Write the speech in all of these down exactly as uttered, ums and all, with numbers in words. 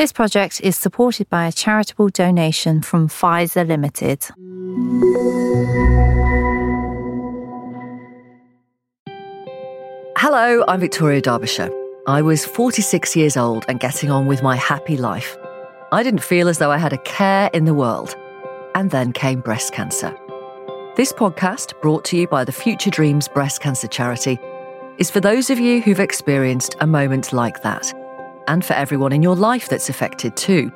This project is supported by a charitable donation from Pfizer Limited. Hello, I'm Victoria Derbyshire. I was forty-six years old and getting on with my happy life. I didn't feel as though I had a care in the world. And then came breast cancer. This podcast, brought to you by the Future Dreams Breast Cancer Charity, is for those of you who've experienced a moment like that. And for everyone in your life that's affected too.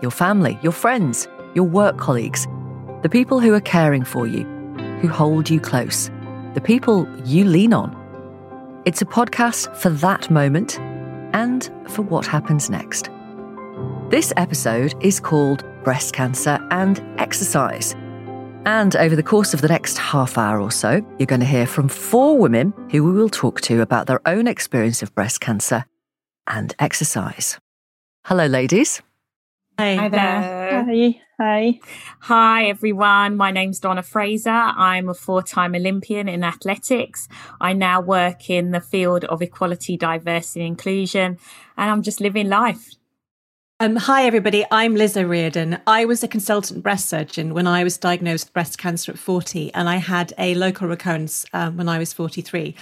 Your family, your friends, your work colleagues, the people who are caring for you, who hold you close, the people you lean on. It's a podcast for that moment and for what happens next. This episode is called Breast Cancer and Exercise. And over the course of the next half hour or so, you're going to hear from four women who we will talk to about their own experience of breast cancer and exercise. Hello, ladies. Hey. Hi there. Hi. Hi. Hi, everyone. My name's Donna Fraser. I'm a four-time Olympian in athletics. I now work in the field of equality, diversity, and inclusion, and I'm just living life. Um, hi, everybody. I'm Liz O'Riordan. I was a consultant breast surgeon when I was diagnosed with breast cancer at forty, and I had a local recurrence um, when I was forty-three.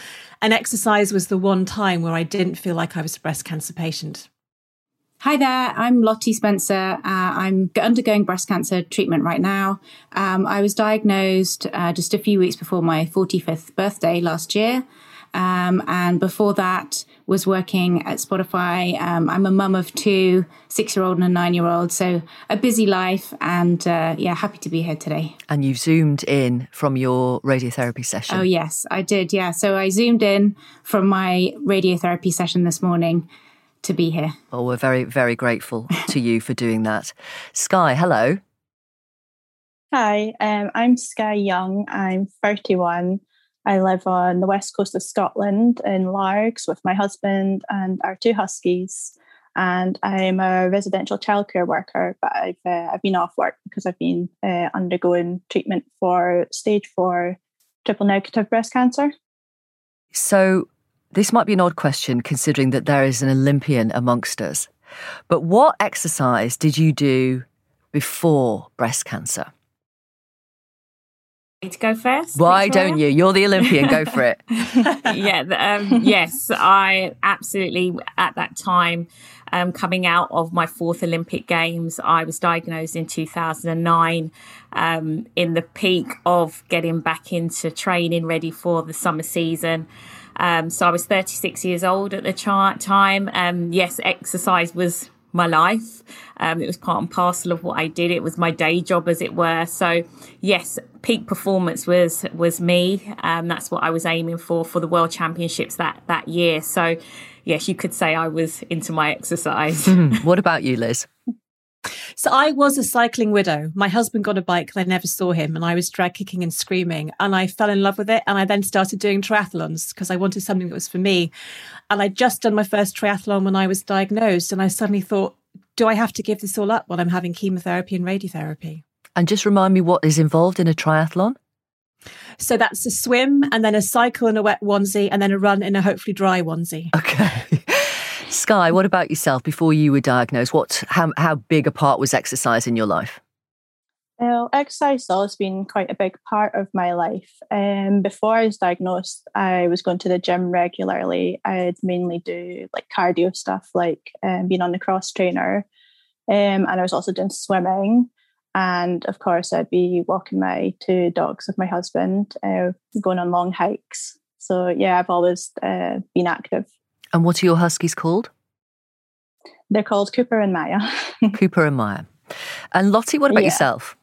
And exercise was the one time where I didn't feel like I was a breast cancer patient. Hi there, I'm Lottie Spencer. Uh, I'm undergoing breast cancer treatment right now. Um, I was diagnosed uh, just a few weeks before my forty-fifth birthday last year. Um, and before that was working at Spotify. Um, I'm a mum of two, six-year-old and a nine-year-old. So a busy life and, uh, yeah, happy to be here today. And you've zoomed in from your radiotherapy session. Oh, yes, I did. Yeah. So I zoomed in from my radiotherapy session this morning to be here. Well, we're very, very grateful to you for doing that. Skye, hello. Hi, um, I'm Skye Young. I'm thirty-one. I live on the west coast of Scotland in Largs with my husband and our two huskies. And I'm a residential childcare worker, but I've uh, I've been off work because I've been uh, undergoing treatment for stage four triple negative breast cancer. So this might be an odd question, considering that there is an Olympian amongst us. But what exercise did you do before breast cancer? To go first? Why Victoria? Don't you? You're the Olympian, go for it. yeah, um, yes, I absolutely, at that time, um, coming out of my fourth Olympic Games, I was diagnosed in two thousand nine um, in the peak of getting back into training, ready for the summer season. Um, so I was thirty-six years old at the ch- time. Um, yes, exercise was my life. Um, it was part and parcel of what I did. It was my day job, as it were. So yes, peak performance was was me. Um, that's what I was aiming for for the World Championships that, that year. So yes, you could say I was into my exercise. Mm. What about you, Liz? So I was a cycling widow. My husband got a bike and I never saw him, and I was drag kicking and screaming, and I fell in love with it. And I then started doing triathlons because I wanted something that was for me. And I'd just done my first triathlon when I was diagnosed, and I suddenly thought, do I have to give this all up while I'm having chemotherapy and radiotherapy? And just remind me what is involved in a triathlon? So that's a swim and then a cycle in a wet onesie and then a run in a hopefully dry onesie. Okay. Skye, what about yourself before you were diagnosed? What, how, how big a part was exercise in your life? Well, exercise has always been quite a big part of my life. Um, before I was diagnosed, I was going to the gym regularly. I'd mainly do like cardio stuff, like um, being on the cross trainer. Um, and I was also doing swimming. And of course, I'd be walking my two dogs with my husband, uh, going on long hikes. So yeah, I've always uh, been active. And what are your huskies called? They're called Cooper and Maya. Cooper and Maya. And Lottie, what about yeah. yourself?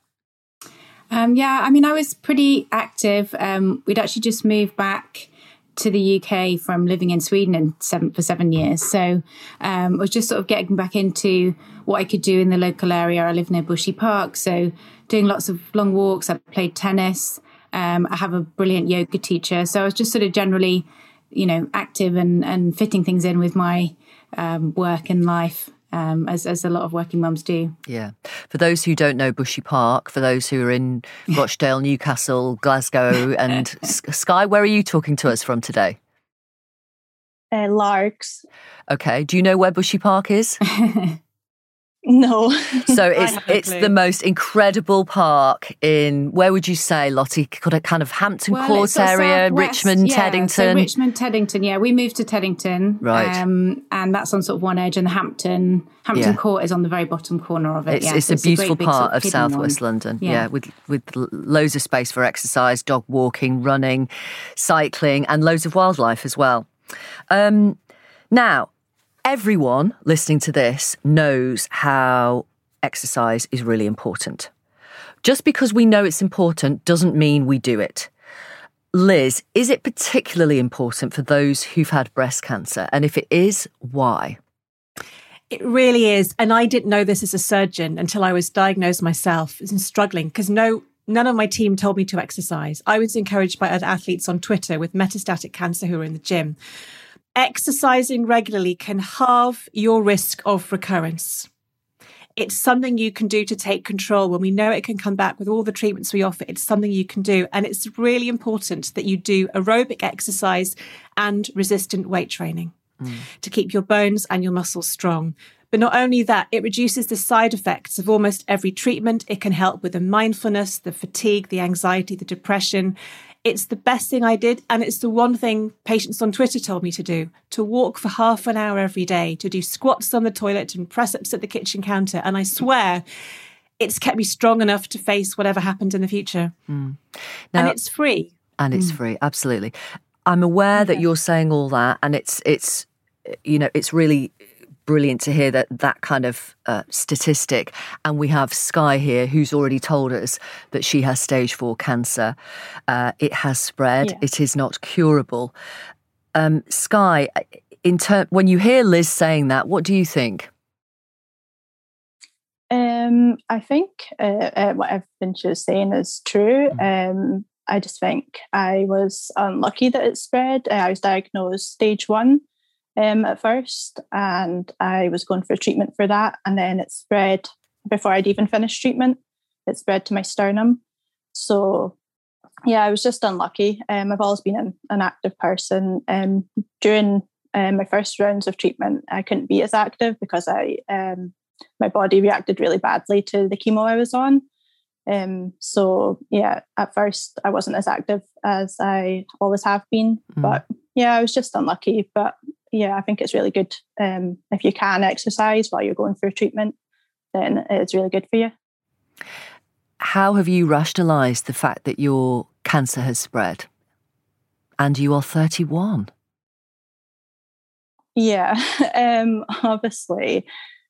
Um, yeah, I mean, I was pretty active. Um, we'd actually just moved back to the U K from living in Sweden in seven, for seven years. So um, I was just sort of getting back into what I could do in the local area. I live near Bushy Park, so doing lots of long walks. I played tennis. Um, I have a brilliant yoga teacher. So I was just sort of generally, you know, active and, and fitting things in with my um, work and life, um, as, as a lot of working mums do. Yeah. For those who don't know Bushy Park, for those who are in Rochdale, Newcastle, Glasgow and Skye, where are you talking to us from today? Uh, Largs. Okay. Do you know where Bushy Park is? No. So it's it's the most incredible park in, where would you say, Lottie? Kind of Hampton well, Court area, Richmond, yeah, Teddington. So Richmond, Teddington, yeah. We moved to Teddington. Right. Um, and that's on sort of one edge, and the Hampton Hampton yeah. Court is on the very bottom corner of it. It's, yeah, it's so a it's beautiful a great, part sort of, of southwest London. Yeah. yeah, with with loads of space for exercise, dog walking, running, cycling, and loads of wildlife as well. Um, now, everyone listening to this knows how exercise is really important. Just because we know it's important doesn't mean we do it. Liz, is it particularly important for those who've had breast cancer? And if it is, why? It really is. And I didn't know this as a surgeon until I was diagnosed myself and struggling because no None of my team told me to exercise. I was encouraged by other athletes on Twitter with metastatic cancer who were in the gym. Exercising regularly can halve your risk of recurrence. It's something you can do to take control. When we know it can come back with all the treatments we offer, it's something you can do. And it's really important that you do aerobic exercise and resistant weight training mm. to keep your bones and your muscles strong. But not only that, it reduces the side effects of almost every treatment. It can help with the mindfulness, the fatigue, the anxiety, the depression. It's the best thing I did. And it's the one thing patients on Twitter told me to do, to walk for half an hour every day, to do squats on the toilet and press-ups at the kitchen counter. And I swear it's kept me strong enough to face whatever happens in the future. Mm. Now, and it's free. And it's mm. free, absolutely. I'm aware yeah. that you're saying all that, and it's it's you know, it's really brilliant to hear that that kind of uh, statistic. And we have Skye here, who's already told us that she has stage four cancer. Uh, it has spread. Yeah. It is not curable. Um, Skye, in ter- when you hear Liz saying that, what do you think? Um, I think uh, uh, what everything she's saying is true. Mm. Um, I just think I was unlucky that it spread. I was diagnosed stage one. Um, at first, and I was going for treatment for that, and then it spread before I'd even finished treatment. It spread to my sternum. So yeah, I was just unlucky. Um, I've always been an, an active person. Um, during um, my first rounds of treatment, I couldn't be as active because I um, my body reacted really badly to the chemo I was on. Um, so yeah, at first I wasn't as active as I always have been, mm. but yeah, I was just unlucky. But yeah, I think it's really good. Um, if you can exercise while you're going through treatment, then it's really good for you. How have you rationalised the fact that your cancer has spread and you are thirty-one? Yeah, um, obviously,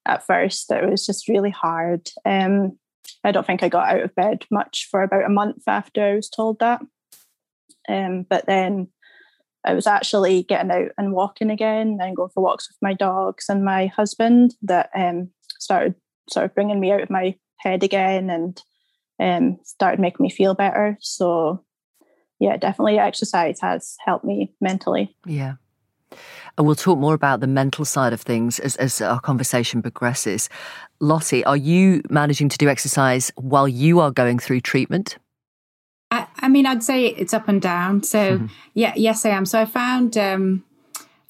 at first it was just really hard. Um, I don't think I got out of bed much for about a month after I was told that. Um, but then I was actually getting out and walking again and going for walks with my dogs and my husband that um, started sort of bringing me out of my head again and um, started making me feel better. So, yeah, definitely exercise has helped me mentally. Yeah. And we'll talk more about the mental side of things as, as our conversation progresses. Lottie, are you managing to do exercise while you are going through treatment? I, I mean, I'd say it's up and down. So, mm-hmm. yeah, yes, I am. So I found um,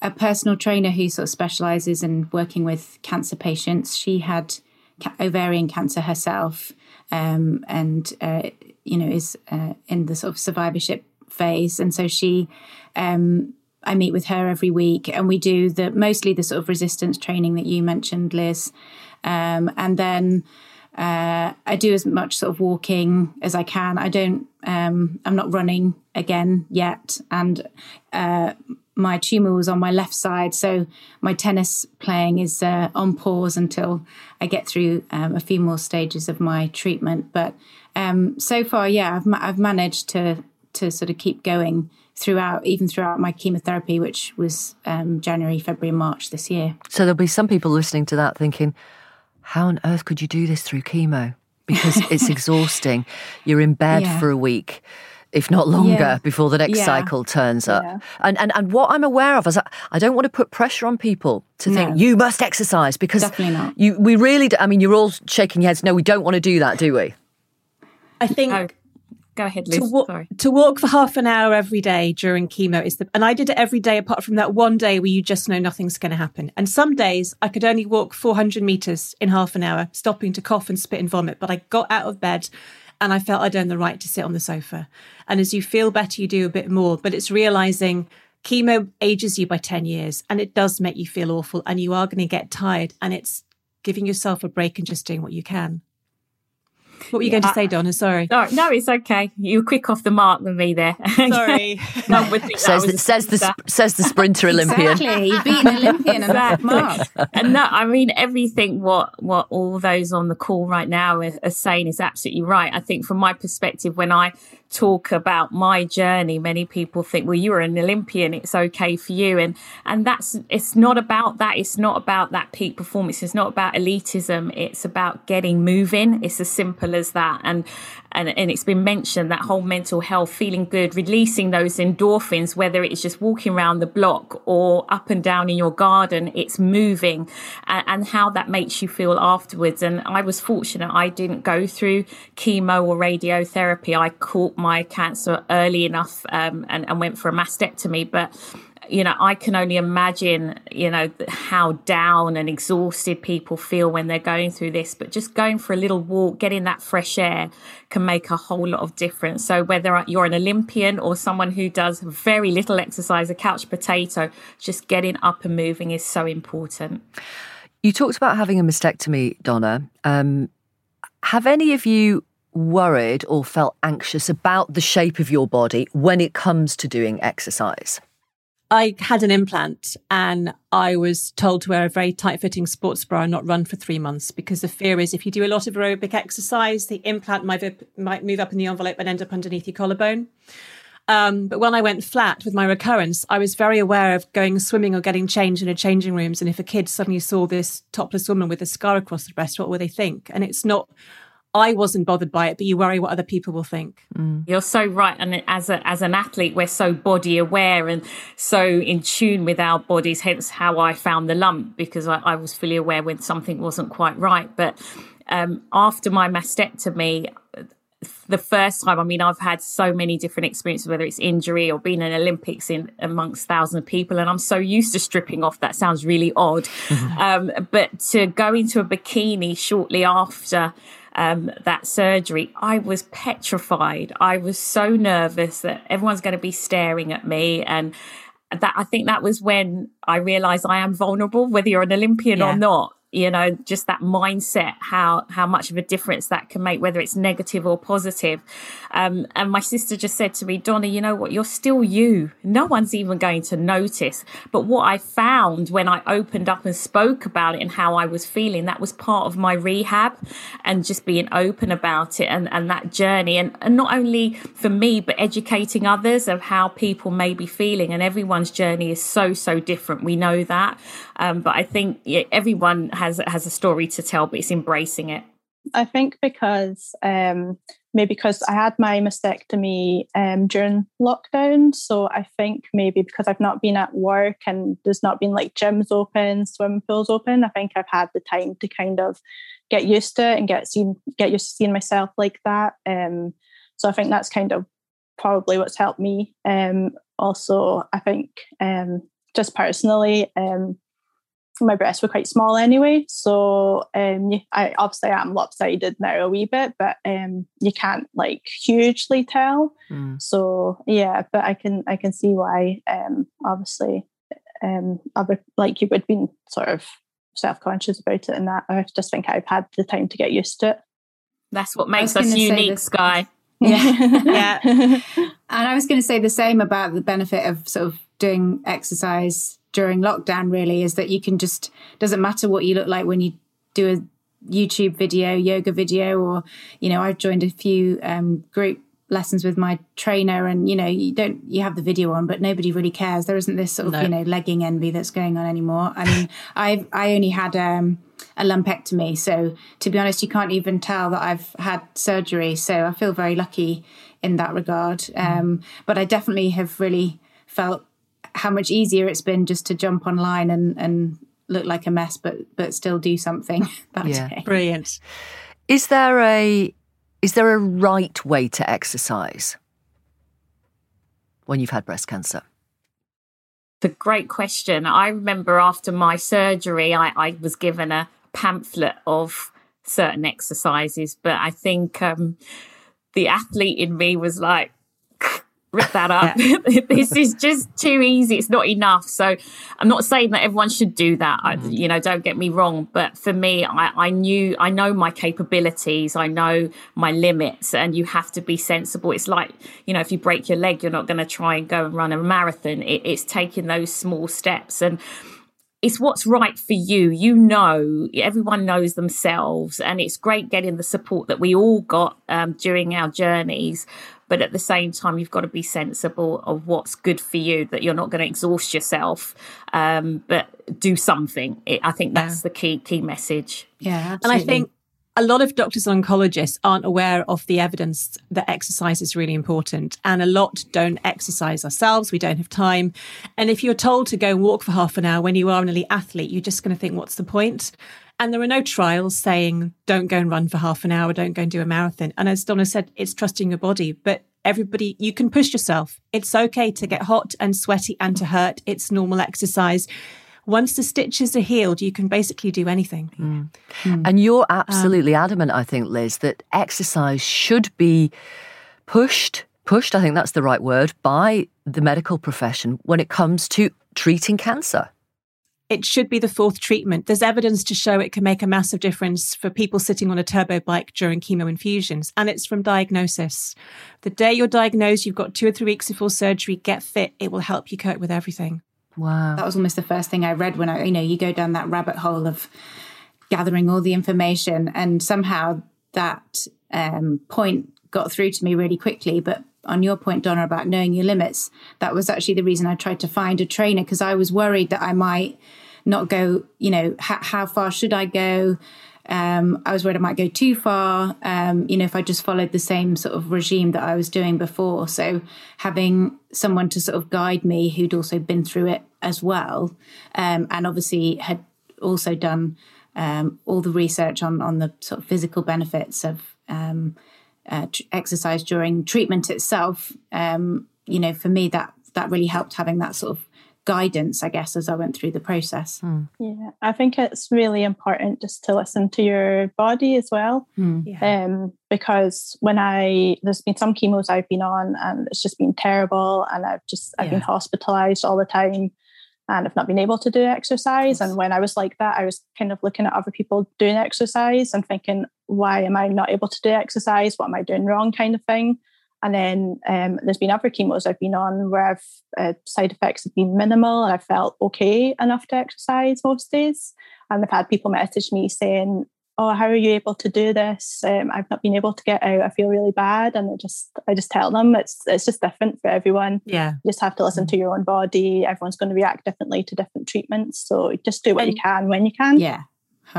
a personal trainer who sort of specialises in working with cancer patients. She had ca- ovarian cancer herself um, and, uh, you know, is uh, in the sort of survivorship phase. And so she, um, I meet with her every week and we do the mostly the sort of resistance training that you mentioned, Liz. Um, and then Uh, I do as much sort of walking as I can. I don't, um, I'm not running again yet. And uh, my tumour was on my left side. So my tennis playing is uh, on pause until I get through um, a few more stages of my treatment. But um, so far, yeah, I've, ma- I've managed to, to sort of keep going throughout, even throughout my chemotherapy, which was um, January, February, March this year. So there'll be some people listening to that thinking, how on earth could you do this through chemo? Because it's exhausting. You're in bed yeah. for a week, if not longer, yeah. before the next yeah. cycle turns up. Yeah. And, and and what I'm aware of is I don't want to put pressure on people to no. think, you must exercise, because definitely not. You, we really, do, I mean, you're all shaking your heads. No, we don't want to do that, do we? I think... I- Go ahead, Liz. To, wa- to walk for half an hour every day during chemo is the, and I did it every day apart from that one day where you just know nothing's going to happen. And some days I could only walk four hundred meters in half an hour, stopping to cough and spit and vomit. But I got out of bed and I felt I'd earned the right to sit on the sofa. And as you feel better, you do a bit more, but it's realizing chemo ages you by ten years and it does make you feel awful and you are going to get tired, and it's giving yourself a break and just doing what you can. What were you yeah, going to say, Donna? Sorry. No, no, it's okay. You were quick off the mark than me there. Sorry. no, says, the, says, the, says the sprinter Olympian. Exactly. You beat an Olympian and that mark. And no, I mean, everything what, what all those on the call right now are, are saying is absolutely right. I think from my perspective, when I talk about my journey, many people think, well, you're an Olympian, it's okay for you. And and that's, it's not about that. It's not about that peak performance. It's not about elitism. It's about getting moving. It's as simple as that. And and, and it's been mentioned, that whole mental health, feeling good, releasing those endorphins, whether it's just walking around the block or up and down in your garden, it's moving, and, and how that makes you feel afterwards. And I was fortunate, I didn't go through chemo or radiotherapy. I caught my cancer early enough um, and, and went for a mastectomy. But, you know, I can only imagine, you know, how down and exhausted people feel when they're going through this. But just going for a little walk, getting that fresh air can make a whole lot of difference. So whether you're an Olympian or someone who does very little exercise, a couch potato, just getting up and moving is so important. You talked about having a mastectomy, Donna. Um, have any of you worried or felt anxious about the shape of your body when it comes to doing exercise? I had an implant and I was told to wear a very tight-fitting sports bra and not run for three months because the fear is if you do a lot of aerobic exercise, the implant might, might move up in the envelope and end up underneath your collarbone. Um, but when I went flat with my recurrence, I was very aware of going swimming or getting changed in a changing rooms. And if a kid suddenly saw this topless woman with a scar across the breast, what would they think? And it's not... I wasn't bothered by it, but you worry what other people will think. Mm. You're so right. And as a, as an athlete, we're so body aware and so in tune with our bodies, hence how I found the lump, because I, I was fully aware when something wasn't quite right. But um, after my mastectomy, the first time, I mean, I've had so many different experiences, whether it's injury or being in Olympics in amongst thousands of people. And I'm so used to stripping off. That sounds really odd. Mm-hmm. Um, but to go into a bikini shortly after Um, that surgery, I was petrified. I was so nervous that everyone's going to be staring at me. And that I think that was when I realized I am vulnerable, whether you're an Olympian yeah. or not. You know, just that mindset, how how much of a difference that can make, whether it's negative or positive. Um, and my sister just said to me, Donna, you know what, you're still you. No one's even going to notice. But what I found when I opened up and spoke about it and how I was feeling, that was part of my rehab and just being open about it and, and that journey. And, and not only for me, but educating others of how people may be feeling. And everyone's journey is so, so different. We know that. Um, but I think yeah, everyone has Has, has a story to tell, but it's embracing it. I think because um, maybe because I had my mastectomy um, during lockdown, so I think maybe because I've not been at work and there's not been like gyms open, swimming pools open, I think I've had the time to kind of get used to it and get seen, get used to seeing myself like that. Um, so I think that's kind of probably what's helped me. Um, also, I think um, just personally. Um, My breasts were quite small anyway, so um, I obviously I'm lopsided now a wee bit, but um, you can't like hugely tell. Mm. So yeah, but I can I can see why. Um, obviously, um, other like you would have been sort of self conscious about it, and that I just think I've had the time to get used to it. That's what makes us unique, Skye. Yeah, yeah. And I was going to say the same about the benefit of sort of doing exercise during lockdown, really, is that you can just, doesn't matter what you look like when you do a YouTube video, yoga video, or, you know, I've joined a few um, group lessons with my trainer and, you know, you don't, you have the video on, but nobody really cares. There isn't this sort of, no. you know, legging envy that's going on anymore. I mean, I've, I only had um, a lumpectomy. So to be honest, you can't even tell that I've had surgery. So I feel very lucky in that regard. Um, but I definitely have really felt how much easier it's been just to jump online and, and look like a mess, but but still do something that yeah. day. Brilliant. Is there a Is there a right way to exercise when you've had breast cancer? It's a great question. I remember after my surgery, I, I was given a pamphlet of certain exercises, but I think um, the athlete in me was like, rip that up. Yeah. This is just too easy. It's not enough. So I'm not saying that everyone should do that. I, you know, don't get me wrong. But for me, I, I knew, I know my capabilities. I know my limits, and you have to be sensible. It's like, you know, if you break your leg, you're not going to try and go and run a marathon. It, it's taking those small steps, and it's what's right for you. You know, everyone knows themselves, and it's great getting the support that we all got um, during our journeys. But at the same time, you've got to be sensible of what's good for you, that you're not going to exhaust yourself, um, but do something. It, I think that's yeah. the key key message. Yeah, absolutely. And I think a lot of doctors and oncologists aren't aware of the evidence that exercise is really important. And a lot don't exercise ourselves. We don't have time. And if you're told to go and walk for half an hour when you are an elite athlete, you're just going to think, what's the point? And there are no trials saying, don't go and run for half an hour, don't go and do a marathon. And as Donna said, it's trusting your body. But everybody, you can push yourself. It's okay to get hot and sweaty and to hurt. It's normal exercise. Once the stitches are healed, you can basically do anything. Mm. Mm. And you're absolutely um, adamant, I think, Liz, that exercise should be pushed, pushed, I think that's the right word, by the medical profession when it comes to treating cancer. It should be the fourth treatment. There's evidence to show it can make a massive difference for people sitting on a turbo bike during chemo infusions. And it's from diagnosis. The day you're diagnosed, you've got two or three weeks before surgery, get fit. It will help you cope with everything. Wow. That was almost the first thing I read when I, you know, you go down that rabbit hole of gathering all the information, and somehow that um, point got through to me really quickly. But on your point, Donna, about knowing your limits, that was actually the reason I tried to find a trainer, because I was worried that I might not go, you know, ha- how far should I go? Um, I was worried I might go too far, um, you know, if I just followed the same sort of regime that I was doing before. So having someone to sort of guide me who'd also been through it as well, um, and obviously had also done um, all the research on, on the sort of physical benefits of um, uh, tr- exercise during treatment itself, um, you know, for me, that that really helped, having that sort of guidance, I guess, as I went through the process. Mm. Yeah, I think it's really important just to listen to your body as well. Mm. Yeah. Um, because when I, there's been some chemos I've been on and it's just been terrible, and I've just, I've yeah. been hospitalised all the time, and I've not been able to do exercise. Yes. And when I was like that, I was kind of looking at other people doing exercise and thinking, why am I not able to do exercise? What am I doing wrong, kind of thing. And then um, there's been other chemos I've been on where I've, uh, side effects have been minimal and I felt okay enough to exercise most days. And I've had people message me saying, oh, how are you able to do this? Um, I've not been able to get out. I feel really bad. And I just I just tell them it's it's just different for everyone. Yeah, you just have to listen to your own body. Everyone's going to react differently to different treatments. So just do what you can when you can. Yeah. one hundred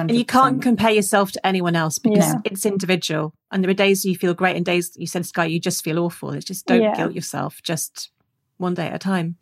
percent. And you can't compare yourself to anyone else, because yeah. it's individual. And there are days you feel great and days, you said, Skye, you just feel awful. It's just don't yeah. guilt yourself, just one day at a time.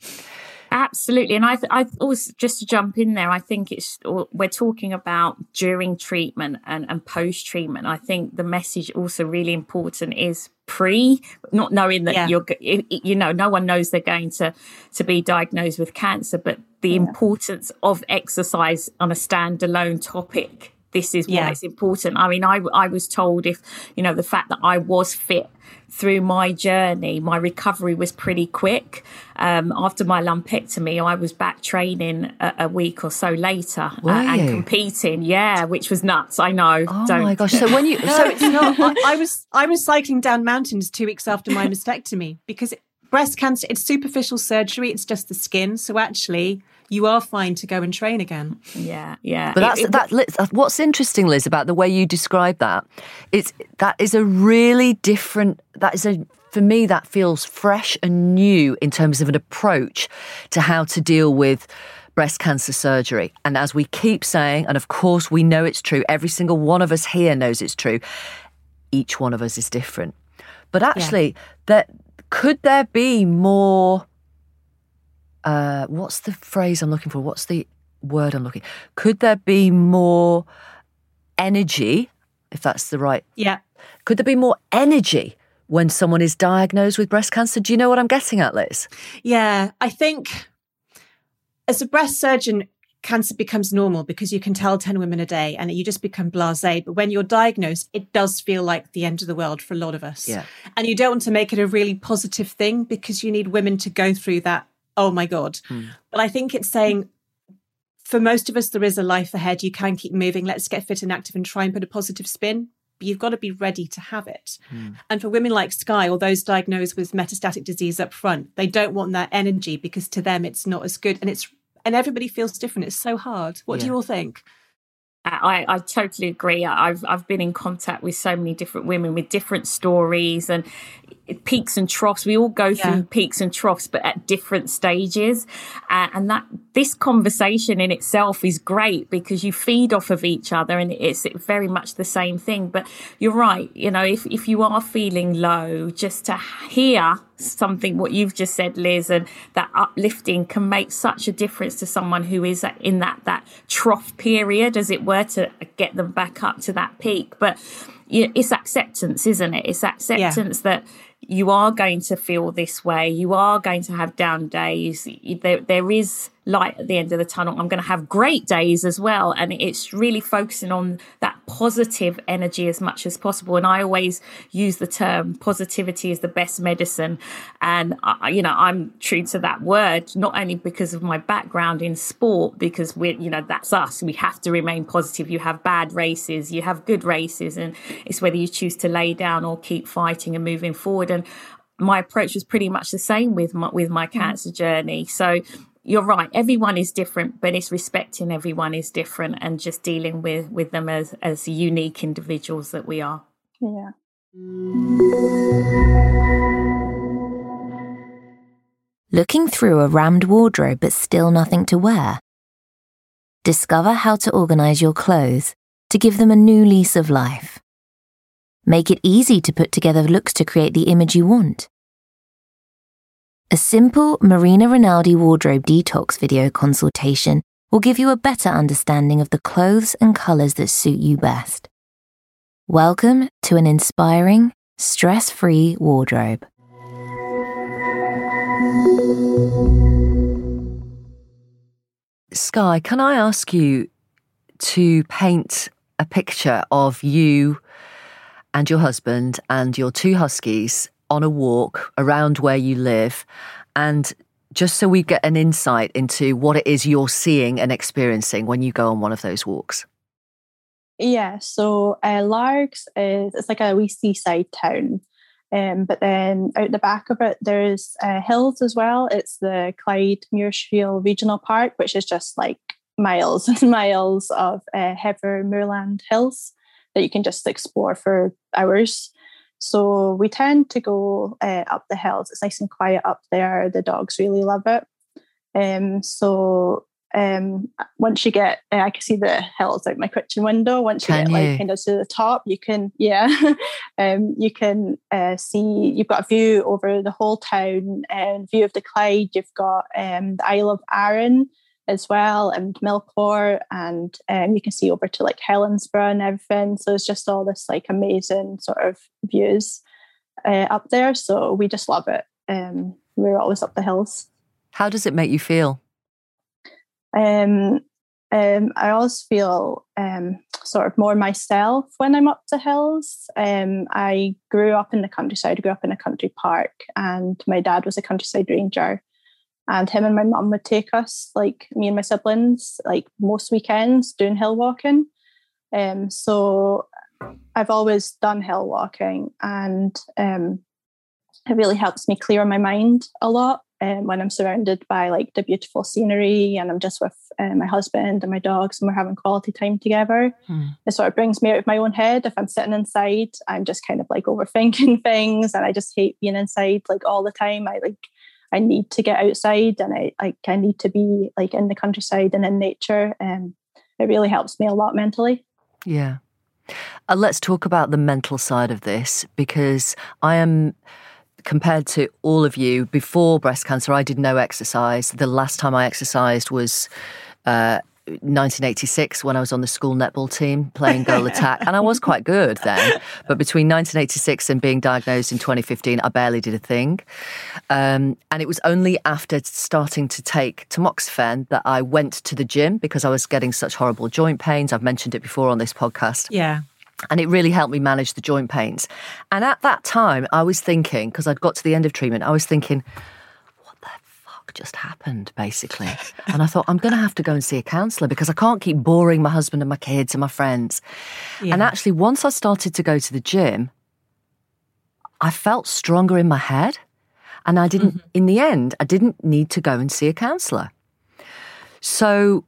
Absolutely. And I I also, just to jump in there, I think it's, we're talking about during treatment and, and post-treatment. I think the message also really important is pre, not knowing that yeah. you're, you know, no one knows they're going to, to be diagnosed with cancer, but the yeah. importance of exercise on a standalone topic. This is why yeah. it's important. I mean, I, I was told if, you know, the fact that I was fit through my journey, my recovery was pretty quick. Um, after my lumpectomy, I was back training a, a week or so later uh, and competing. Yeah, which was nuts. I know. Oh Don't. my gosh! So when you, no, so it's not. I, I was I was cycling down mountains two weeks after my mastectomy, because it, breast cancer, it's superficial surgery. It's just the skin. So actually, you are fine to go and train again. Yeah, yeah. But that's, it, it, that, what's interesting, Liz, about the way you describe that, it's, that is a really different, that is a, for me, that feels fresh and new in terms of an approach to how to deal with breast cancer surgery. And as we keep saying, and of course we know it's true, every single one of us here knows it's true, each one of us is different. But actually, yeah. there, could there be more... Uh, what's the phrase I'm looking for? What's the word I'm looking? Could there be more energy, if that's the right. Yeah. Could there be more energy when someone is diagnosed with breast cancer? Do you know what I'm getting at, Liz? Yeah, I think as a breast surgeon, cancer becomes normal because you can tell ten women a day and you just become blasé. But when you're diagnosed, it does feel like the end of the world for a lot of us. Yeah. And you don't want to make it a really positive thing because you need women to go through that, oh my God. Mm. But I think it's saying, for most of us, there is a life ahead. You can keep moving. Let's get fit and active and try and put a positive spin. But you've got to be ready to have it. Mm. And for women like Skye or those diagnosed with metastatic disease up front, they don't want that energy because to them it's not as good. And it's And everybody feels different. It's so hard. What yeah. do you all think? I, I totally agree. I've I've been in contact with so many different women with different stories and peaks and troughs. We all go yeah. through peaks and troughs, but at different stages. Uh, and that this conversation in itself is great because you feed off of each other and it's very much the same thing. But you're right. You know, if, if you are feeling low, just to hear something, what you've just said, Liz, and that uplifting can make such a difference to someone who is in that, that trough period, as it were, to get them back up to that peak. But it's acceptance, isn't it? It's acceptance yeah. that you are going to feel this way. You are going to have down days. There, there is light at the end of the tunnel. I'm going to have great days as well. And it's really focusing on that positive energy as much as possible. And I always use the term positivity is the best medicine. And, I, you know, I'm true to that word, not only because of my background in sport, because we're, you know, that's us. We have to remain positive. You have bad races, you have good races, and it's whether you choose to lay down or keep fighting and moving forward. And my approach was pretty much the same with my, with my cancer journey. So you're right, everyone is different, but it's respecting everyone is different and just dealing with, with them as, as unique individuals that we are. Yeah. Looking through a rammed wardrobe but still nothing to wear? Discover how to organise your clothes to give them a new lease of life. Make it easy to put together looks to create the image you want. A simple Marina Rinaldi wardrobe detox video consultation will give you a better understanding of the clothes and colours that suit you best. Welcome to an inspiring, stress-free wardrobe. Skye, can I ask you to paint a picture of you and your husband and your two huskies on a walk around where you live, and just so we get an insight into what it is you're seeing and experiencing when you go on one of those walks? Yeah, so uh, Largs is it's like a wee seaside town, um, but then out the back of it there's uh, hills as well. It's the Clyde Muirshiel Regional Park, which is just like miles and miles of uh, heather moorland hills that you can just explore for hours. So we tend to go uh, up the hills. It's nice and quiet up there. The dogs really love it. Um, so um, once you get, uh, I can see the hills out my kitchen window. Once can you get you? like kind of to the top, you can, yeah, um, you can uh, see. You've got a view over the whole town and view of the Clyde. You've got um, the Isle of Arran as well, and Millport, and um, you can see over to like Helensburgh and everything. So it's just all this like amazing sort of views uh, up there. So we just love it. Um, we're always up the hills. How does it make you feel? Um, um, I always feel um, sort of more myself when I'm up the hills. Um, I grew up in the countryside. I grew up in a country park, and my dad was a countryside ranger. And him and my mum would take us, like me and my siblings, like most weekends doing hill walking. Um, so I've always done hill walking, and um, it really helps me clear my mind a lot um, when I'm surrounded by like the beautiful scenery and I'm just with uh, my husband and my dogs and we're having quality time together. Mm. It sort of brings me out of my own head. If I'm sitting inside, I'm just kind of like overthinking things, and I just hate being inside like all the time. I like... I need to get outside, and I like I need to be like in the countryside and in nature. And um, it really helps me a lot mentally. Yeah. Uh, let's talk about the mental side of this, because I am, compared to all of you, before breast cancer, I did no exercise. The last time I exercised was uh, nineteen eighty-six when I was on the school netball team playing goal attack, and I was quite good then, but between nineteen eighty-six and being diagnosed in twenty fifteen I barely did a thing, um, and it was only after starting to take tamoxifen that I went to the gym because I was getting such horrible joint pains. I've mentioned it before on this podcast. Yeah. And it really helped me manage the joint pains. And at that time I was thinking, because I'd got to the end of treatment, I was thinking, just happened basically. And I thought, I'm going to have to go and see a counsellor because I can't keep boring my husband and my kids and my friends. Yeah. And actually once I started to go to the gym, I felt stronger in my head, and I didn't, mm-hmm. in the end, I didn't need to go and see a counsellor. So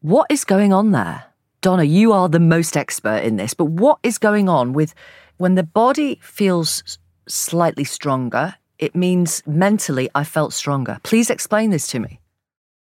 what is going on there? Donna, you are the most expert in this, but what is going on with when the body feels slightly stronger? It means mentally I felt stronger. Please explain this to me.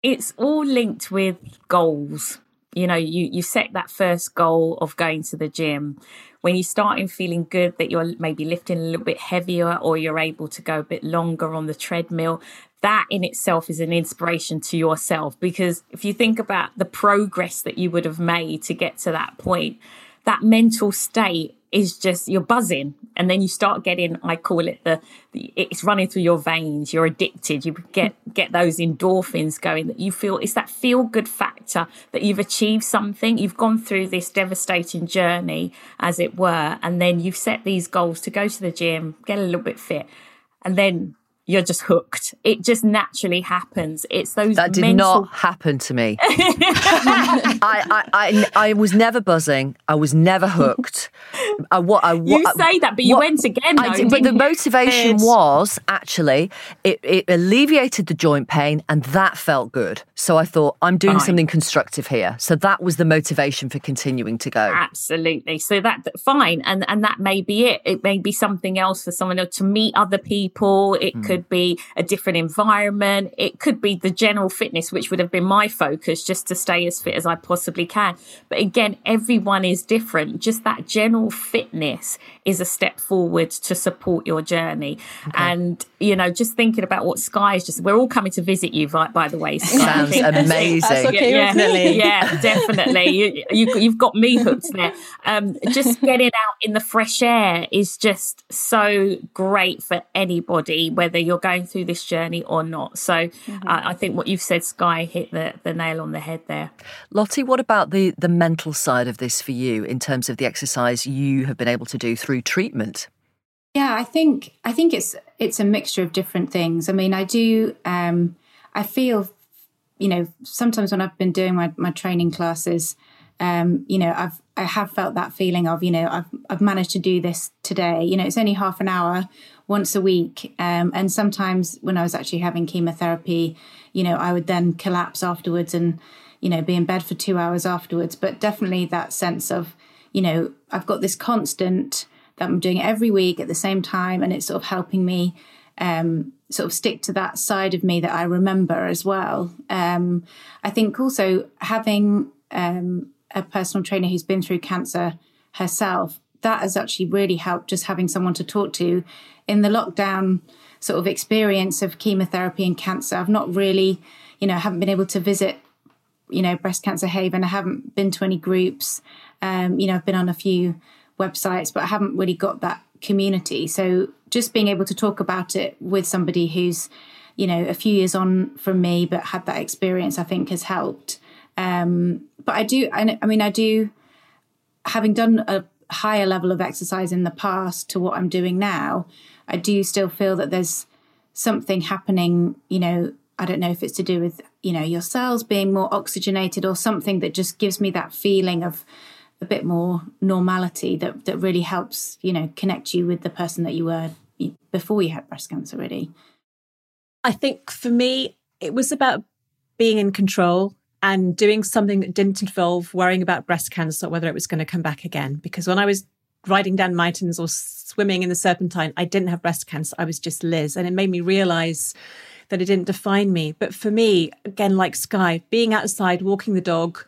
It's all linked with goals. You know, you, you set that first goal of going to the gym. When you start in feeling good that you're maybe lifting a little bit heavier or you're able to go a bit longer on the treadmill, that in itself is an inspiration to yourself. Because if you think about the progress that you would have made to get to that point, that mental state is just, you're buzzing. And then you start getting, I call it the, the, it's running through your veins. You're addicted. You get get those endorphins going that you feel, it's that feel good factor that you've achieved something. You've gone through this devastating journey, as it were. And then you've set these goals to go to the gym, get a little bit fit. And then you're just hooked. It just naturally happens. It's those that did mental... not happen to me. I, I, I, I was never buzzing. I was never hooked. I, what, I, what, you say that, but you what, went again. Though, I did, but the motivation it's... was actually it, it alleviated the joint pain, and that felt good. So I thought, I'm doing Fine. something constructive here. So that was the motivation for continuing to go. Absolutely. So that fine, and and that may be it. It may be something else for someone else, to meet other people. It mm. could. Could be a different environment. It could be the general fitness, which would have been my focus, just to stay as fit as I possibly can. But again, everyone is different. Just that general fitness is a step forward to support your journey. Okay. And, you know, just thinking about what Skye is just, we're all coming to visit you, by, by the way. Skye. Sounds amazing. That's okay, yeah, yeah, yeah, definitely. You, you, you've got me hooked there. Um, just getting out in the fresh air is just so great for anybody, whether you're going through this journey or not. So mm-hmm. uh, I think what you've said, Skye, hit the, the nail on the head there. Lottie, what about the, the mental side of this for you in terms of the exercise you have been able to do through treatment? Yeah, I think I think it's it's a mixture of different things. I mean, I do, um, I feel, you know, sometimes when I've been doing my, my training classes, um, you know, I've I have felt that feeling of, you know, I've I've managed to do this today. You know, it's only half an hour once a week. Um, and sometimes when I was actually having chemotherapy, you know, I would then collapse afterwards and, you know, be in bed for two hours afterwards. But definitely that sense of, you know, I've got this constant that I'm doing every week at the same time, and it's sort of helping me um, sort of stick to that side of me that I remember as well. Um, I think also having um, a personal trainer who's been through cancer herself, that has actually really helped, just having someone to talk to. In the lockdown sort of experience of chemotherapy and cancer, I've not really, you know, I haven't been able to visit, you know, Breast Cancer Haven. I haven't been to any groups. Um, you know, I've been on a few websites, but I haven't really got that community. So just being able to talk about it with somebody who's, you know, a few years on from me, but had that experience, I think has helped. Um, but I do, I, I mean, I do, having done a higher level of exercise in the past to what I'm doing now, I do still feel that there's something happening, you know, I don't know if it's to do with, you know, your cells being more oxygenated or something, that just gives me that feeling of a bit more normality that, that really helps, you know, connect you with the person that you were before you had breast cancer, really. I think for me, it was about being in control and doing something that didn't involve worrying about breast cancer, whether it was going to come back again. Because when I was riding down mountains or swimming in the Serpentine, I didn't have breast cancer. I was just Liz. And it made me realise that it didn't define me. But for me, again, like Skye, being outside, walking the dog,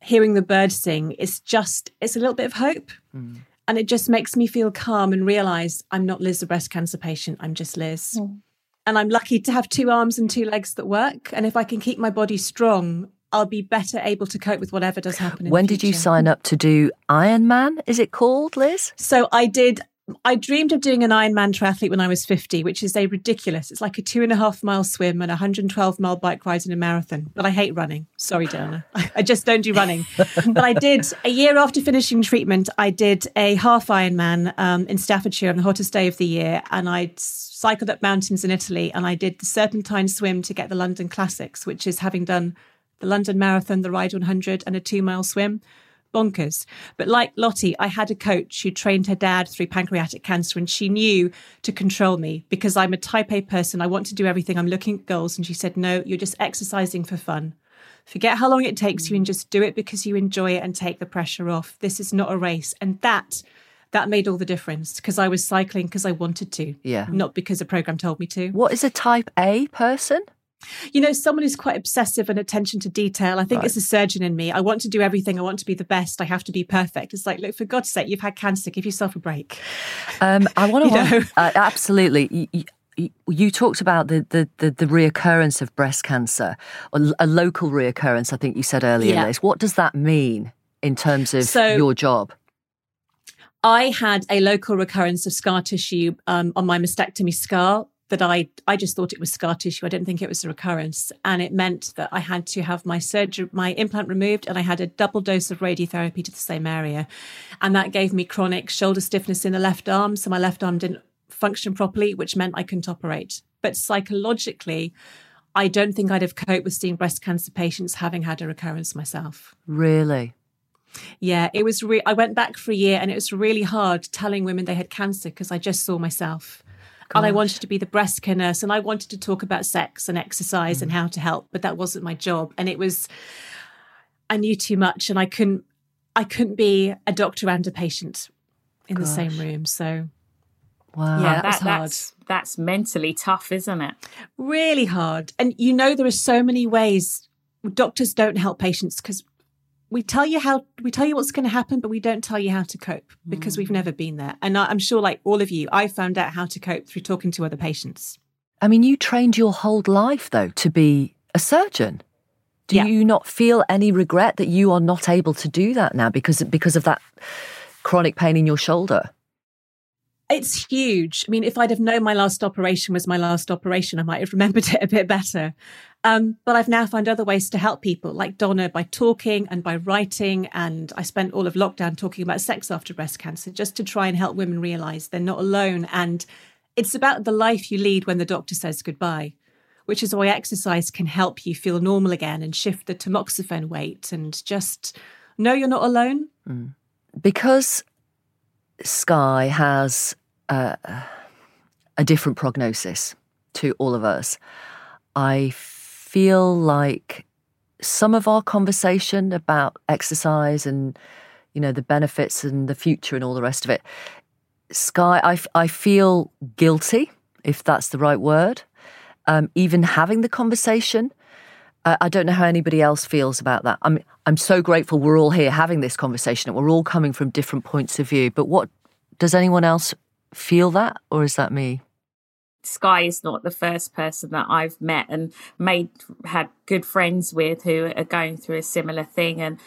hearing the birds sing, it's just, it's a little bit of hope. Mm. And it just makes me feel calm and realise I'm not Liz, the breast cancer patient. I'm just Liz. Mm. And I'm lucky to have two arms and two legs that work. And if I can keep my body strong, I'll be better able to cope with whatever does happen in the future. When did you sign up to do Ironman, is it called, Liz? So I did... I dreamed of doing an Ironman triathlete when I was fifty, which is a ridiculous. It's like a two and a half mile swim and a one hundred twelve mile bike ride in a marathon. But I hate running. Sorry, Donna. I just don't do running. But I did, a year after finishing treatment, I did a half Ironman um, in Staffordshire on the hottest day of the year. And I cycled up mountains in Italy and I did the Serpentine swim to get the London Classics, which is having done the London marathon, the Ride one hundred and a two mile swim. Bonkers. But like Lottie, I had a coach who trained her dad through pancreatic cancer, and she knew to control me because I'm a type A person. I want to do everything. I'm looking at goals. And she said, no, you're just exercising for fun. Forget how long it takes you and just do it because you enjoy it and take the pressure off. This is not a race. And that that made all the difference because I was cycling because I wanted to, yeah, not because a program told me to. What is a type A person? You know, someone who's quite obsessive and attention to detail. I think right. It's a surgeon in me. I want to do everything. I want to be the best. I have to be perfect. It's like, look, for God's sake, you've had cancer. Give yourself a break. Um, I want to uh, absolutely. You, you, you talked about the, the the the reoccurrence of breast cancer, or a local reoccurrence. I think you said earlier, yeah. Liz. What does that mean in terms of so, your job? I had a local recurrence of scar tissue um, on my mastectomy scar. That I I just thought it was scar tissue. I didn't think it was a recurrence. And it meant that I had to have my surgery, my implant removed, and I had a double dose of radiotherapy to the same area. And that gave me chronic shoulder stiffness in the left arm. So my left arm didn't function properly, which meant I couldn't operate. But psychologically, I don't think I'd have coped with seeing breast cancer patients having had a recurrence myself. Really? Yeah, it was. Re- I went back for a year and it was really hard telling women they had cancer because I just saw myself. Gosh. And I wanted to be the breast care nurse and I wanted to talk about sex and exercise mm. and how to help, but that wasn't my job. And it was, I knew too much and I couldn't, I couldn't be a doctor and a patient in Gosh. the same room. So, wow, yeah, that, that was hard. That's, that's mentally tough, isn't it? Really hard. And you know, there are so many ways doctors don't help patients because we tell you how, we tell you what's going to happen, but we don't tell you how to cope because we've never been there. And I, I'm sure, like all of you, I found out how to cope through talking to other patients. I mean, you trained your whole life, though, to be a surgeon. Do yeah. you not feel any regret that you are not able to do that now because because of that chronic pain in your shoulder? It's huge. I mean, if I'd have known my last operation was my last operation, I might have remembered it a bit better. Um, but I've now found other ways to help people, like Donna, by talking and by writing. And I spent all of lockdown talking about sex after breast cancer, just to try and help women realise they're not alone. And it's about the life you lead when the doctor says goodbye, which is why exercise can help you feel normal again and shift the tamoxifen weight and just know you're not alone. Mm. Because Skye has uh, a different prognosis to all of us. I feel like some of our conversation about exercise and, you know, the benefits and the future and all the rest of it, Skye, I, I feel guilty, if that's the right word, um, even having the conversation. Uh, I don't know how anybody else feels about that. I'm I'm so grateful we're all here having this conversation and we're all coming from different points of view. But what does anyone else feel that, or is that me? Skye is not the first person that I've met and made had good friends with who are going through a similar thing. And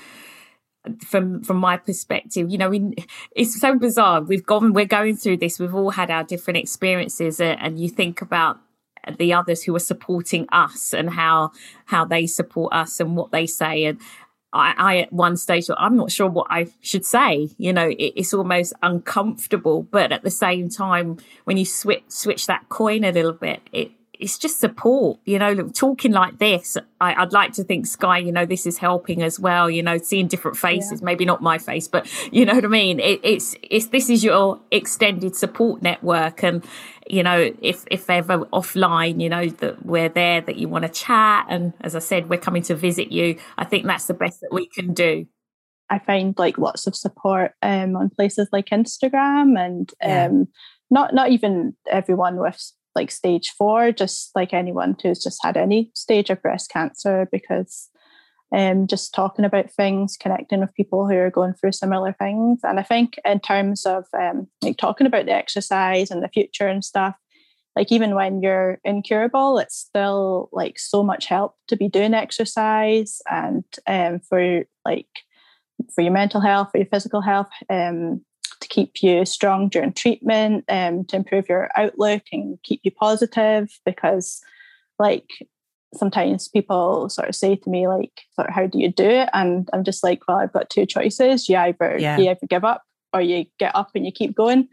from from my perspective, you know, we, it's so bizarre. We've gone, we're going through this. We've all had our different experiences, uh, and you think about the others who are supporting us and how how they support us and what they say. And I, I at one stage, I'm not sure what I should say. You know, it, it's almost uncomfortable. But at the same time, when you switch switch that coin a little bit, it it's just support. You know, talking like this, I, I'd like to think, Skye, you know, this is helping as well. You know, seeing different faces, yeah. maybe not my face, but you know what I mean. It, it's it's this is your extended support network, and you know, if if ever offline, you know, that we're there, that you want to chat, and as I said, we're coming to visit you. I think that's the best that we can do. I find like lots of support um, on places like Instagram, and yeah. um, not not even everyone with like stage four, just like anyone who's just had any stage of breast cancer, because um, just talking about things, connecting with people who are going through similar things. And I think in terms of um, like talking about the exercise and the future and stuff, like even when you're incurable, it's still like so much help to be doing exercise, and um, for like for your mental health, for your physical health, um, to keep you strong during treatment, um, to improve your outlook and keep you positive. Because like sometimes people sort of say to me like, sort of, how do you do it? And I'm just like, well, I've got two choices. You either yeah. you either give up, or you get up and you keep going.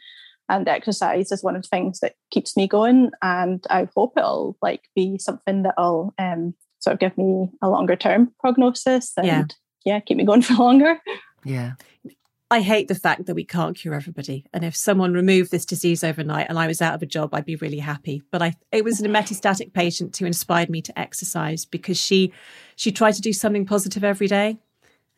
And exercise is one of the things that keeps me going, and I hope it'll like be something that'll um, sort of give me a longer term prognosis and yeah. yeah, keep me going for longer. Yeah, I hate the fact that we can't cure everybody, and if someone removed this disease overnight and I was out of a job, I'd be really happy. But I, it was a metastatic patient who inspired me to exercise, because she she tried to do something positive every day.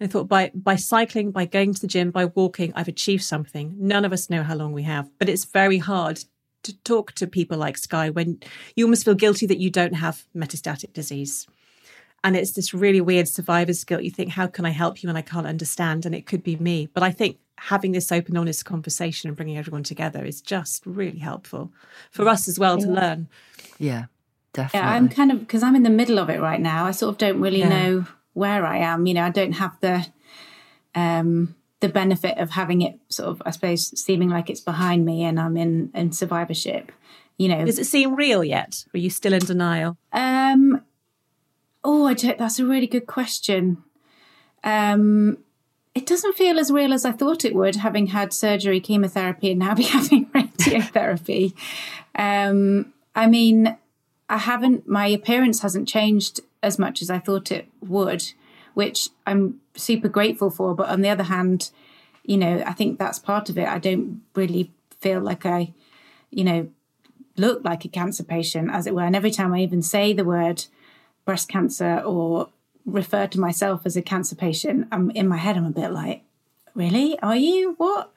I thought by by cycling, by going to the gym, by walking, I've achieved something. None of us know how long we have, but it's very hard to talk to people like Skye when you almost feel guilty that you don't have metastatic disease. And it's this really weird survivor's guilt. You think, how can I help you when I can't understand? And it could be me. But I think having this open, honest conversation and bringing everyone together is just really helpful for us as well yeah. to learn. Yeah, definitely. Yeah, I'm kind of, because I'm in the middle of it right now. I sort of don't really yeah. know where I am, you know, I don't have the um, the benefit of having it sort of, I suppose, seeming like it's behind me and I'm in, in survivorship, you know. Does it seem real yet? Or are you still in denial? Um, oh, I don't, that's a really good question. Um, it doesn't feel as real as I thought it would, having had surgery, chemotherapy, and now be having radiotherapy. um, I mean, I haven't, my appearance hasn't changed as much as I thought it would, which I'm super grateful for. But on the other hand, you know, I think that's part of it. I don't really feel like I, you know, look like a cancer patient, as it were. And every time I even say the word breast cancer or refer to myself as a cancer patient, I'm in my head, I'm a bit like, really? Are you? What?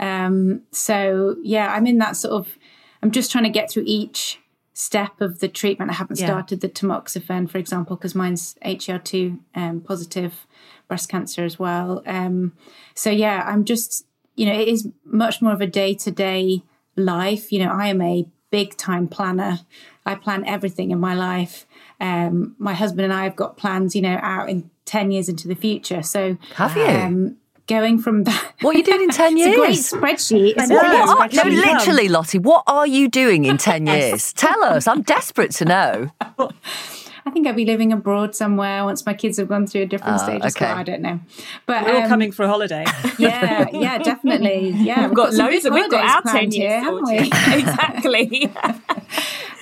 Um, so, yeah, I'm in that sort of, I'm just trying to get through each step of the treatment. I haven't yeah. started the tamoxifen, for example, because mine's H E R two um, positive breast cancer as well. Um, so yeah, I'm just, you know, it is much more of a day-to-day life. You know, I am a big time planner. I plan everything in my life. Um, my husband and I have got plans, you know, out in ten years into the future. So have you? Um, Going from that. What are you doing in ten years? It's a great spreadsheet. It's a great spreadsheet. No, literally, Lottie, what are you doing in ten years? Tell us. I'm desperate to know. I think I'll be living abroad somewhere once my kids have gone through a different uh, stage. Okay. Well, I don't know. But we're um, all coming for a holiday. Yeah, yeah, definitely. Yeah, we've, we've got, got loads of we've got our ten years, haven't we? Exactly.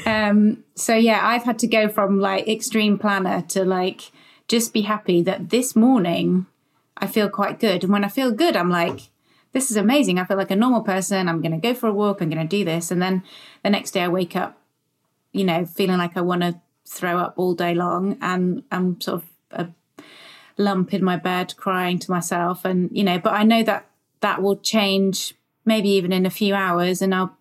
um, so yeah, I've had to go from like extreme planner to like just be happy that this morning I feel quite good. And when I feel good, I'm like, this is amazing. I feel like a normal person. I'm going to go for a walk. I'm going to do this. And then the next day I wake up, you know, feeling like I want to throw up all day long. And I'm sort of a lump in my bed crying to myself. And, you know, but I know that that will change maybe even in a few hours, and I'll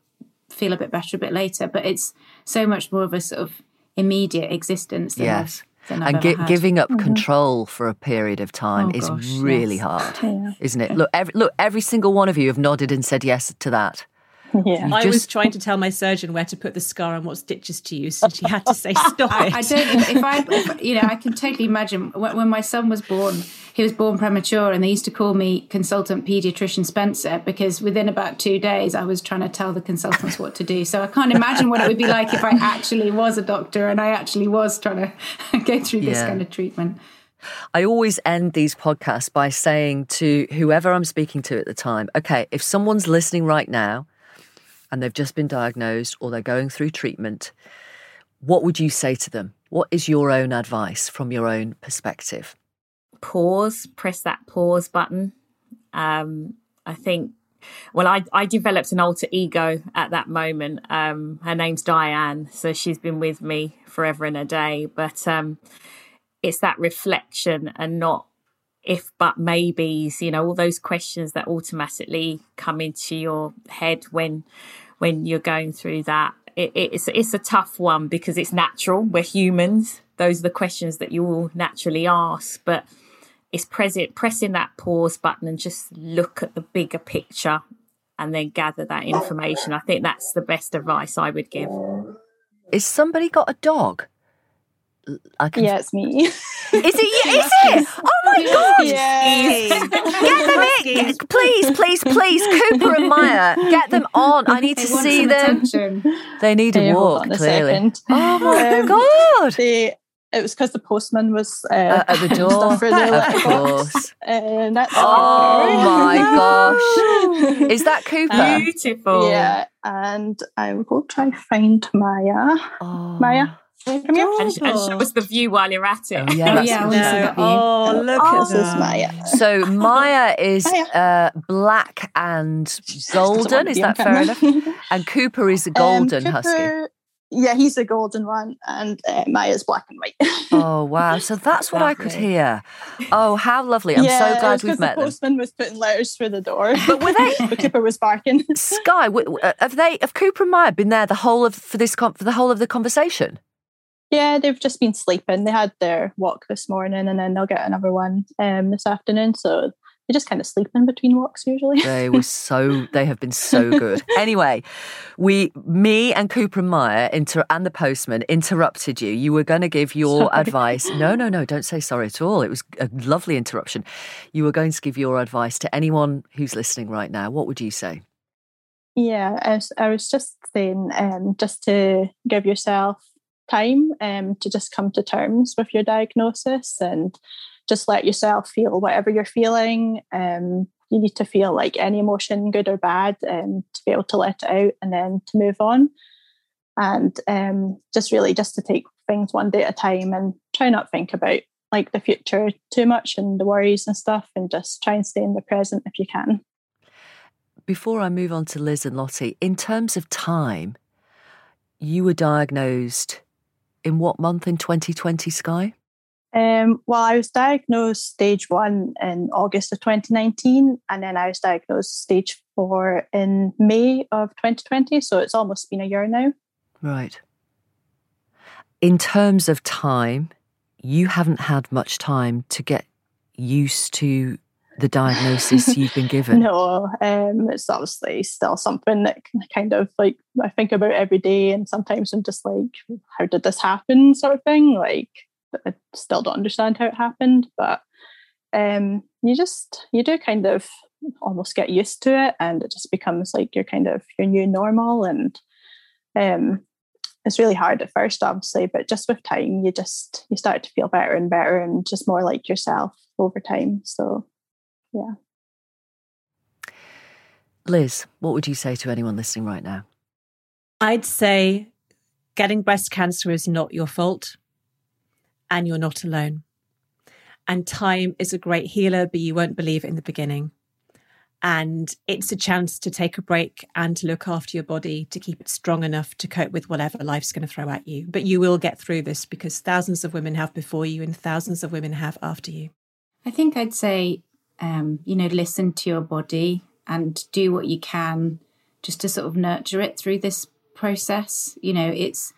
feel a bit better a bit later. But it's so much more of a sort of immediate existence than yes. I've And gi- giving up mm-hmm. control for a period of time oh, is gosh, really yes. hard, yeah. isn't it? Look, every, look, every single one of you have nodded and said yes to that. Yeah. I just... was trying to tell my surgeon where to put the scar and what stitches to use, and she had to say, stop I, it. I don't, if I, if, you know, I can totally imagine when, when my son was born, he was born premature, and they used to call me consultant paediatrician Spencer, because within about two days I was trying to tell the consultants what to do. So I can't imagine what it would be like if I actually was a doctor and I actually was trying to go through this yeah. kind of treatment. I always end these podcasts by saying to whoever I'm speaking to at the time, okay, if someone's listening right now and they've just been diagnosed or they're going through treatment, what would you say to them? What is your own advice from your own perspective? Pause, press that pause button. Um, I think, well, I, I developed an alter ego at that moment. Um, her name's Diane, so she's been with me forever and a day. But um, it's that reflection and not if but maybes, you know, all those questions that automatically come into your head when when you're going through that. It, it's it's a tough one because it's natural. We're humans. Those are the questions that you will naturally ask. But it's present, pressing that pause button and just look at the bigger picture and then gather that information. I think that's the best advice I would give. Is somebody got a dog? I can... Yeah, it's me. Is it? Yeah, is it? Oh my God! Yay. Get them in, please, please, please. Cooper and Maya, get them on. I need they to see them. Attention. They need a walk, clearly. Oh my um, God! They, it was because the postman was uh, uh, at the door. Stuff for the of course. And that's oh my gosh! Is that Cooper? Um, Beautiful. Yeah, and I will try and find Maya. Oh. Maya. And, and show us the view while you're at it. Oh, yeah, yeah, no. Oh, look oh, at this, Maya. So Maya is uh, black and golden. Is that fair enough? And Cooper is a golden um, Cooper, husky. Yeah, he's a golden one, and uh, Maya's black and white. Oh wow! So that's what I could hear. Oh, how lovely! I'm yeah, so glad we've met them. The postman was putting letters through the door, but were they? But Cooper was barking. Skye, have they? Have Cooper and Maya been there the whole of for this for the whole of the conversation? Yeah, they've just been sleeping. They had their walk this morning and then they'll get another one um, this afternoon. So they just kind of sleep in between walks usually. They were so, they have been so good. Anyway, we, me and Cooper and Maya inter- and the postman interrupted you. You were going to give your sorry. advice. No, no, no, don't say sorry at all. It was a lovely interruption. You were going to give your advice to anyone who's listening right now. What would you say? Yeah, I was, I was just saying um, just to give yourself time um, to just come to terms with your diagnosis and just let yourself feel whatever you're feeling. Um, you need to feel like any emotion, good or bad, um, to be able to let it out and then to move on. And um, just really just to take things one day at a time and try not think about like the future too much and the worries and stuff, and just try and stay in the present if you can. Before I move on to Liz and Lottie, in terms of time, you were diagnosed... in what month in twenty twenty, Skye? Um, well, I was diagnosed stage one in August of twenty nineteen, and then I was diagnosed stage four in May of twenty twenty, so it's almost been a year now. Right. In terms of time, you haven't had much time to get used to the diagnosis you've been given. No, um, it's obviously still something that kind of like I think about every day, and sometimes I'm just like, how did this happen, sort of thing. Like I still don't understand how it happened, but um, you just you do kind of almost get used to it, and it just becomes like your kind of your new normal. And um, it's really hard at first, obviously, but just with time, you just you start to feel better and better, and just more like yourself over time. So. Yeah. Liz, what would you say to anyone listening right now? I'd say getting breast cancer is not your fault, and you're not alone. And time is a great healer, but you won't believe it in the beginning. And it's a chance to take a break and to look after your body, to keep it strong enough to cope with whatever life's going to throw at you. But you will get through this, because thousands of women have before you and thousands of women have after you. I think I'd say... Um, you know, listen to your body and do what you can just to sort of nurture it through this process. You know, it's,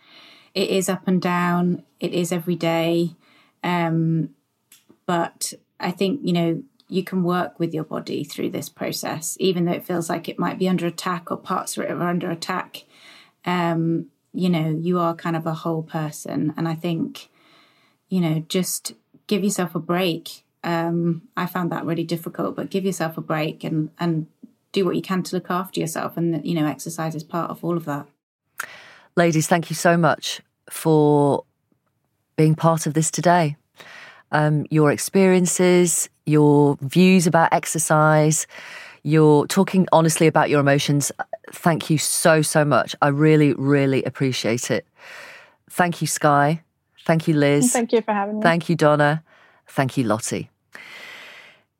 it is up and down. It is every day. Um, but I think, you know, you can work with your body through this process, even though it feels like it might be under attack or parts of it are under attack. Um, you know, you are kind of a whole person. And I think, you know, just give yourself a break. Um, I found that really difficult, but give yourself a break and, and do what you can to look after yourself. And, you know, exercise is part of all of that. Ladies, thank you so much for being part of this today. Um, your experiences, your views about exercise, your talking honestly about your emotions. Thank you so, so much. I really, really appreciate it. Thank you, Skye. Thank you, Liz. Thank you for having me. Thank you, Donna. Thank you, Lottie.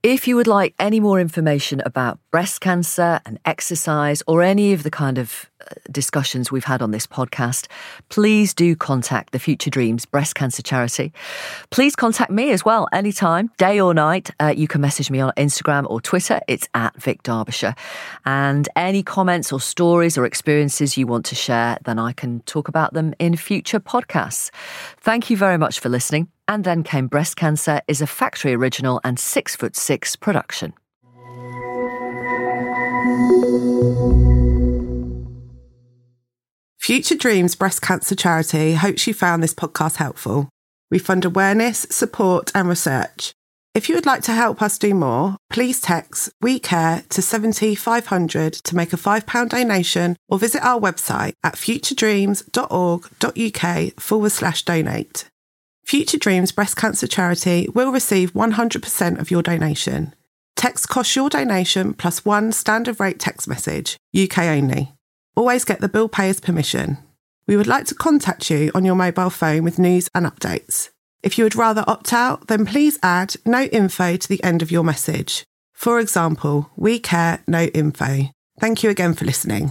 If you would like any more information about breast cancer and exercise or any of the kind of discussions we've had on this podcast, please do contact the Future Dreams Breast Cancer Charity. Please contact me as well anytime, day or night. Uh, you can message me on Instagram or Twitter. It's at Vic Derbyshire. And any comments or stories or experiences you want to share, then I can talk about them in future podcasts. Thank you very much for listening. And Then Came Breast Cancer is a Factory Original and Six Foot Six production. Future Dreams Breast Cancer Charity hopes you found this podcast helpful. We fund awareness, support and research. If you would like to help us do more, please text We Care to seven oh five hundred to make a five pounds donation or visit our website at futuredreams.org.uk forward slash donate. Future Dreams Breast Cancer Charity will receive one hundred percent of your donation. Text costs your donation plus one standard rate text message, U K only. Always get the bill payer's permission. We would like to contact you on your mobile phone with news and updates. If you would rather opt out, then please add no info to the end of your message. For example, we care, no info. Thank you again for listening.